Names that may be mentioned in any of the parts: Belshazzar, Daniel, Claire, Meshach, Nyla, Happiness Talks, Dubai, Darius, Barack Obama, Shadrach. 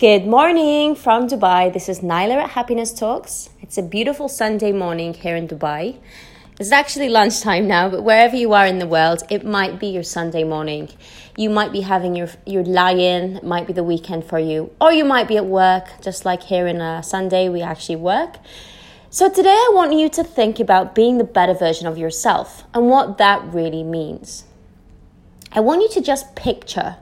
Good morning from Dubai. This is Nyla at Happiness Talks. It's a beautiful Sunday morning here in Dubai. It's actually lunchtime now, but wherever you are in the world, it might be your Sunday morning. You might be having your lie-in. It might be the weekend for you, or you might be at work. Just like here in Sunday, we actually work. So today I want you to think about being the better version of yourself and what that really means. I want you to just picture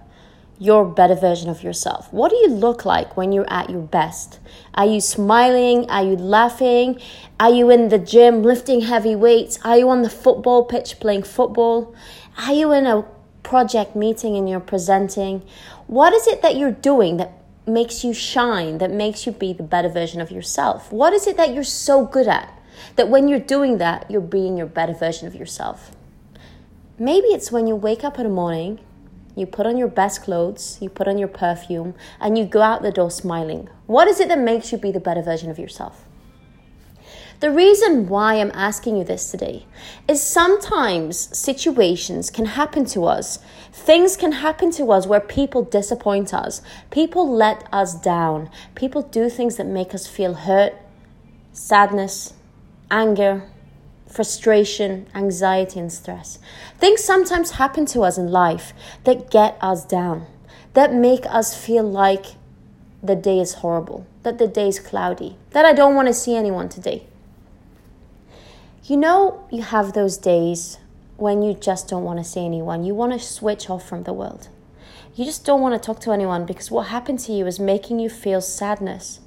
your better version of yourself. What do you look like when you're at your best? Are you smiling? Are you laughing? Are you in the gym lifting heavy weights? Are you on the football pitch playing football? Are you in a project meeting and you're presenting? What is it that you're doing that makes you shine, that makes you be the better version of yourself? What is it that you're so good at that when you're doing that, you're being your better version of yourself? Maybe it's when you wake up in the morning, you put on your best clothes, you put on your perfume, and you go out the door smiling. What is it that makes you be the better version of yourself? The reason why I'm asking you this today is sometimes situations can happen to us. Things can happen to us where people disappoint us. People let us down. People do things that make us feel hurt, sadness, anger, frustration, anxiety, and stress. Things sometimes happen to us in life that get us down, that make us feel like the day is horrible, that the day is cloudy, that I don't want to see anyone today. You know, you have those days when you just don't want to see anyone. You want to switch off from the world. You just don't want to talk to anyone because what happened to you is making you feel sadness.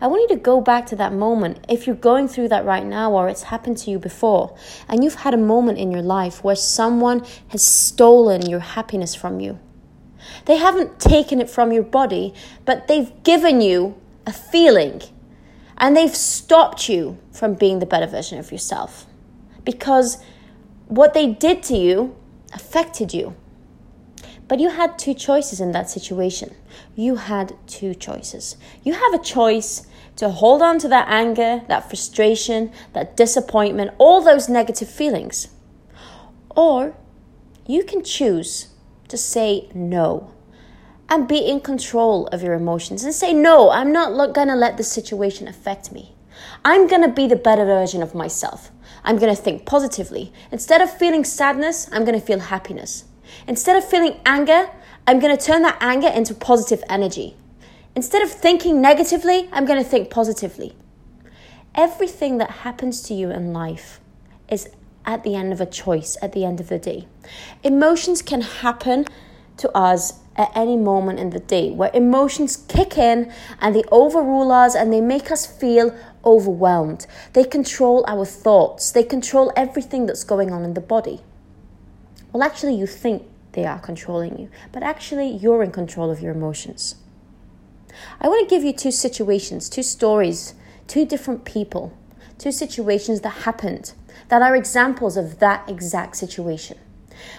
I want you to go back to that moment. If you're going through that right now or it's happened to you before and you've had a moment in your life where someone has stolen your happiness from you. They haven't taken it from your body, but they've given you a feeling and they've stopped you from being the better version of yourself because what they did to you affected you. But you had two choices in that situation. You had two choices. You have a choice to hold on to that anger, that frustration, that disappointment, all those negative feelings. Or you can choose to say no and be in control of your emotions and say, no, I'm not going to let this situation affect me. I'm going to be the better version of myself. I'm going to think positively. Instead of feeling sadness, I'm going to feel happiness. Instead of feeling anger, I'm going to turn that anger into positive energy. Instead of thinking negatively, I'm going to think positively. Everything that happens to you in life is at the end of a choice, at the end of the day. Emotions can happen to us at any moment in the day where emotions kick in and they overrule us and they make us feel overwhelmed. They control our thoughts. They control everything that's going on in the body. Well, actually, you think they are controlling you, but actually you're in control of your emotions. I want to give you two situations, two stories, two different people, two situations that happened that are examples of that exact situation.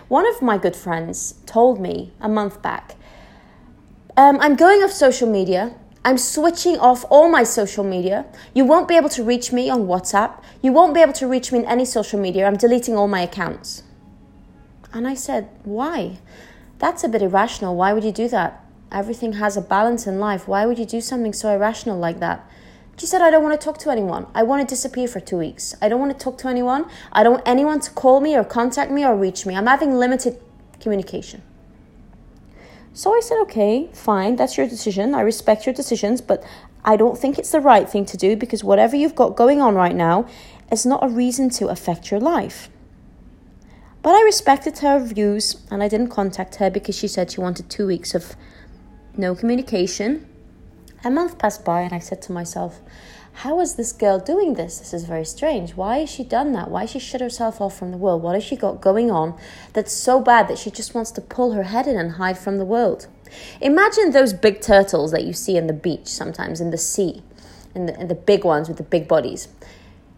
One of my good friends told me a month back, I'm going off social media. I'm switching off all my social media. You won't be able to reach me on WhatsApp. You won't be able to reach me in any social media. I'm deleting all my accounts. And I said, why? That's a bit irrational. Why would you do that? Everything has a balance in life. Why would you do something so irrational like that? She said, I don't want to talk to anyone. I want to disappear for 2 weeks. I don't want to talk to anyone. I don't want anyone to call me or contact me or reach me. I'm having limited communication. So I said, okay, fine. That's your decision. I respect your decisions, but I don't think it's the right thing to do because whatever you've got going on right now is not a reason to affect your life. But I respected her views and I didn't contact her because she said she wanted 2 weeks of no communication. A month passed by and I said to myself, how is this girl doing this? This is very strange. Why has she done that? Why has she shut herself off from the world? What has she got going on that's so bad that she just wants to pull her head in and hide from the world? Imagine those big turtles that you see on the beach sometimes, in the sea, and the big ones with the big bodies.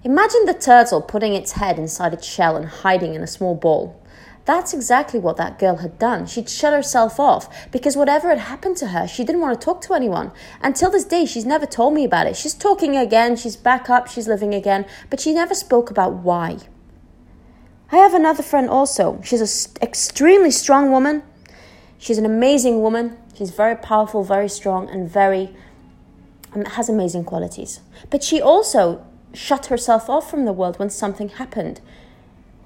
Imagine the turtle putting its head inside its shell and hiding in a small ball. That's exactly what that girl had done. She'd shut herself off because whatever had happened to her, she didn't want to talk to anyone. Until this day, she's never told me about it. She's talking again, she's back up, she's living again, but she never spoke about why. I have another friend also. She's an extremely strong woman. She's an amazing woman. She's very powerful, very strong, and has amazing qualities. But she also shut herself off from the world when something happened.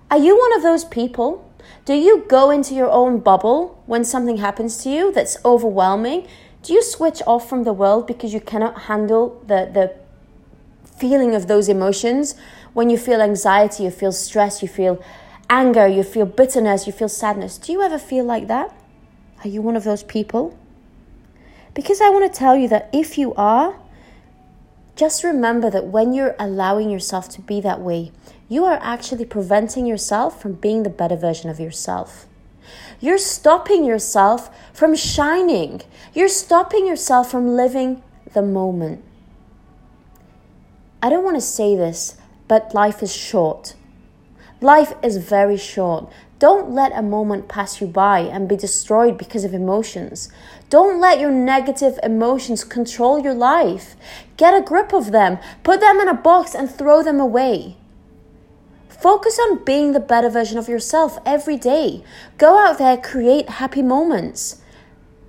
Are you one of those people? Do you go into your own bubble when something happens to you that's overwhelming? Do you switch off from the world because you cannot handle the feeling of those emotions? When you feel anxiety, you feel stress, you feel anger, you feel bitterness, you feel sadness. Do you ever feel like that? Are you one of those people? Because I want to tell you that if you are, just remember that when you're allowing yourself to be that way, you are actually preventing yourself from being the better version of yourself. You're stopping yourself from shining. You're stopping yourself from living the moment. I don't want to say this, but life is short. Life is very short. Don't let a moment pass you by and be destroyed because of emotions. Don't let your negative emotions control your life. Get a grip of them. Put them in a box and throw them away. Focus on being the better version of yourself every day. Go out there, create happy moments.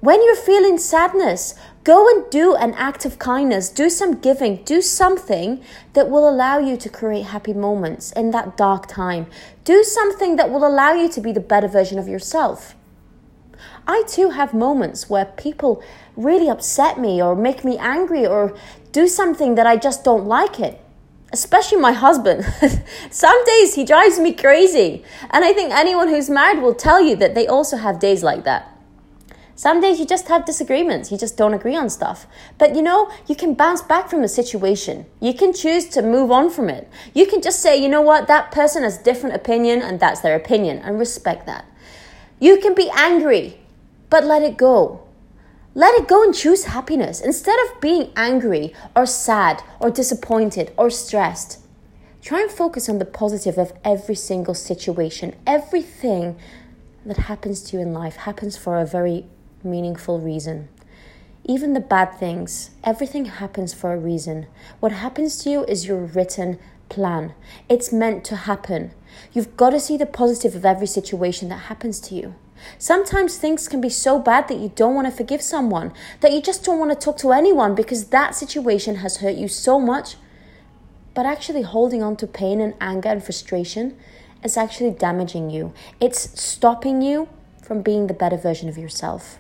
When you're feeling sadness, go and do an act of kindness. Do some giving. Do something that will allow you to create happy moments in that dark time. Do something that will allow you to be the better version of yourself. I too have moments where people really upset me or make me angry or do something that I just don't like it. Especially my husband. Some days he drives me crazy. And I think anyone who's married will tell you that they also have days like that. Some days you just have disagreements. You just don't agree on stuff. But you know, you can bounce back from a situation. You can choose to move on from it. You can just say, you know what, that person has different opinion and that's their opinion, and respect that. You can be angry, but let it go. Let it go and choose happiness. Instead of being angry or sad or disappointed or stressed, try and focus on the positive of every single situation. Everything that happens to you in life happens for a very meaningful reason. Even the bad things, everything happens for a reason. What happens to you is your written plan. It's meant to happen. You've got to see the positive of every situation that happens to you. Sometimes things can be so bad that you don't want to forgive someone, that you just don't want to talk to anyone because that situation has hurt you so much. But actually holding on to pain and anger and frustration is actually damaging you. It's stopping you from being the better version of yourself.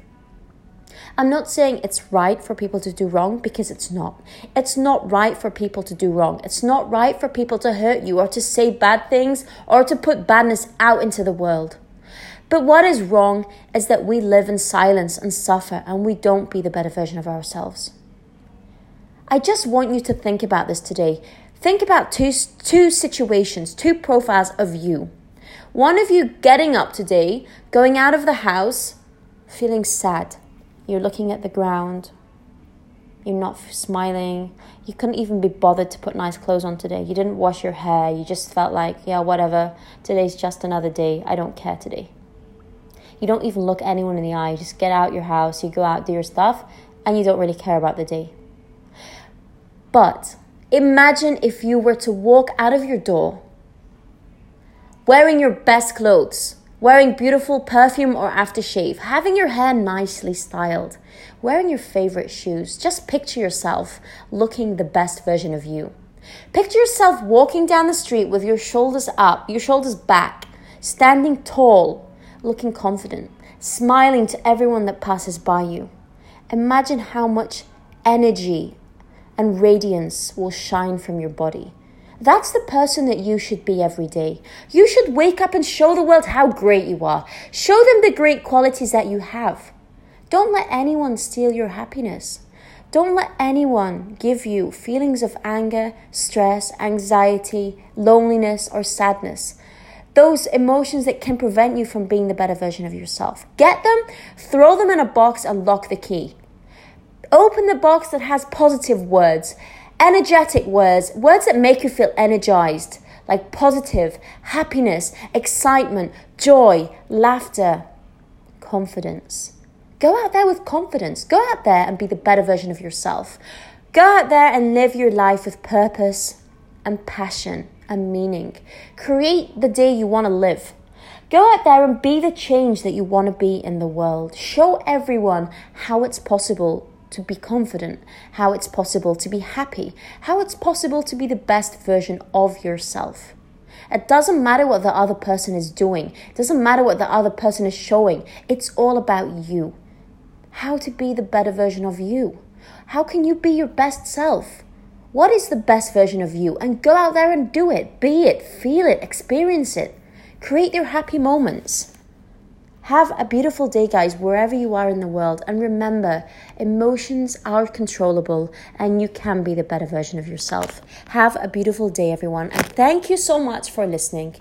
I'm not saying it's right for people to do wrong, because it's not. It's not right for people to do wrong. It's not right for people to hurt you or to say bad things or to put badness out into the world. But what is wrong is that we live in silence and suffer, and we don't be the better version of ourselves. I just want you to think about this today. Think about two situations, two profiles of you. One of you getting up today, going out of the house, feeling sad. You're looking at the ground. You're not smiling. You couldn't even be bothered to put nice clothes on today. You didn't wash your hair. You just felt like, yeah, whatever. Today's just another day. I don't care today. You don't even look anyone in the eye. You just get out your house, you go out, do your stuff, and you don't really care about the day. But imagine if you were to walk out of your door wearing your best clothes, wearing beautiful perfume or aftershave, having your hair nicely styled, wearing your favorite shoes. Just picture yourself looking the best version of you. Picture yourself walking down the street with your shoulders up, your shoulders back, standing tall, looking confident, smiling to everyone that passes by you. Imagine how much energy and radiance will shine from your body. That's the person that you should be every day. You should wake up and show the world how great you are. Show them the great qualities that you have. Don't let anyone steal your happiness. Don't let anyone give you feelings of anger, stress, anxiety, loneliness, or sadness. Those emotions that can prevent you from being the better version of yourself. Get them, throw them in a box, and lock the key. Open the box that has positive words, energetic words, words that make you feel energized, like positive, happiness, excitement, joy, laughter, confidence. Go out there with confidence. Go out there and be the better version of yourself. Go out there and live your life with purpose and passion and meaning. Create the day you want to live. Go out there and be the change that you want to be in the world. Show everyone how it's possible to be confident, how it's possible to be happy, how it's possible to be the best version of yourself. It doesn't matter what the other person is doing. It doesn't matter what the other person is showing. It's all about you. How to be the better version of you. How can you be your best self? What is the best version of you? And go out there and do it. Be it, feel it, experience it. Create your happy moments. Have a beautiful day, guys, wherever you are in the world. And remember, emotions are controllable and you can be the better version of yourself. Have a beautiful day, everyone. And thank you so much for listening.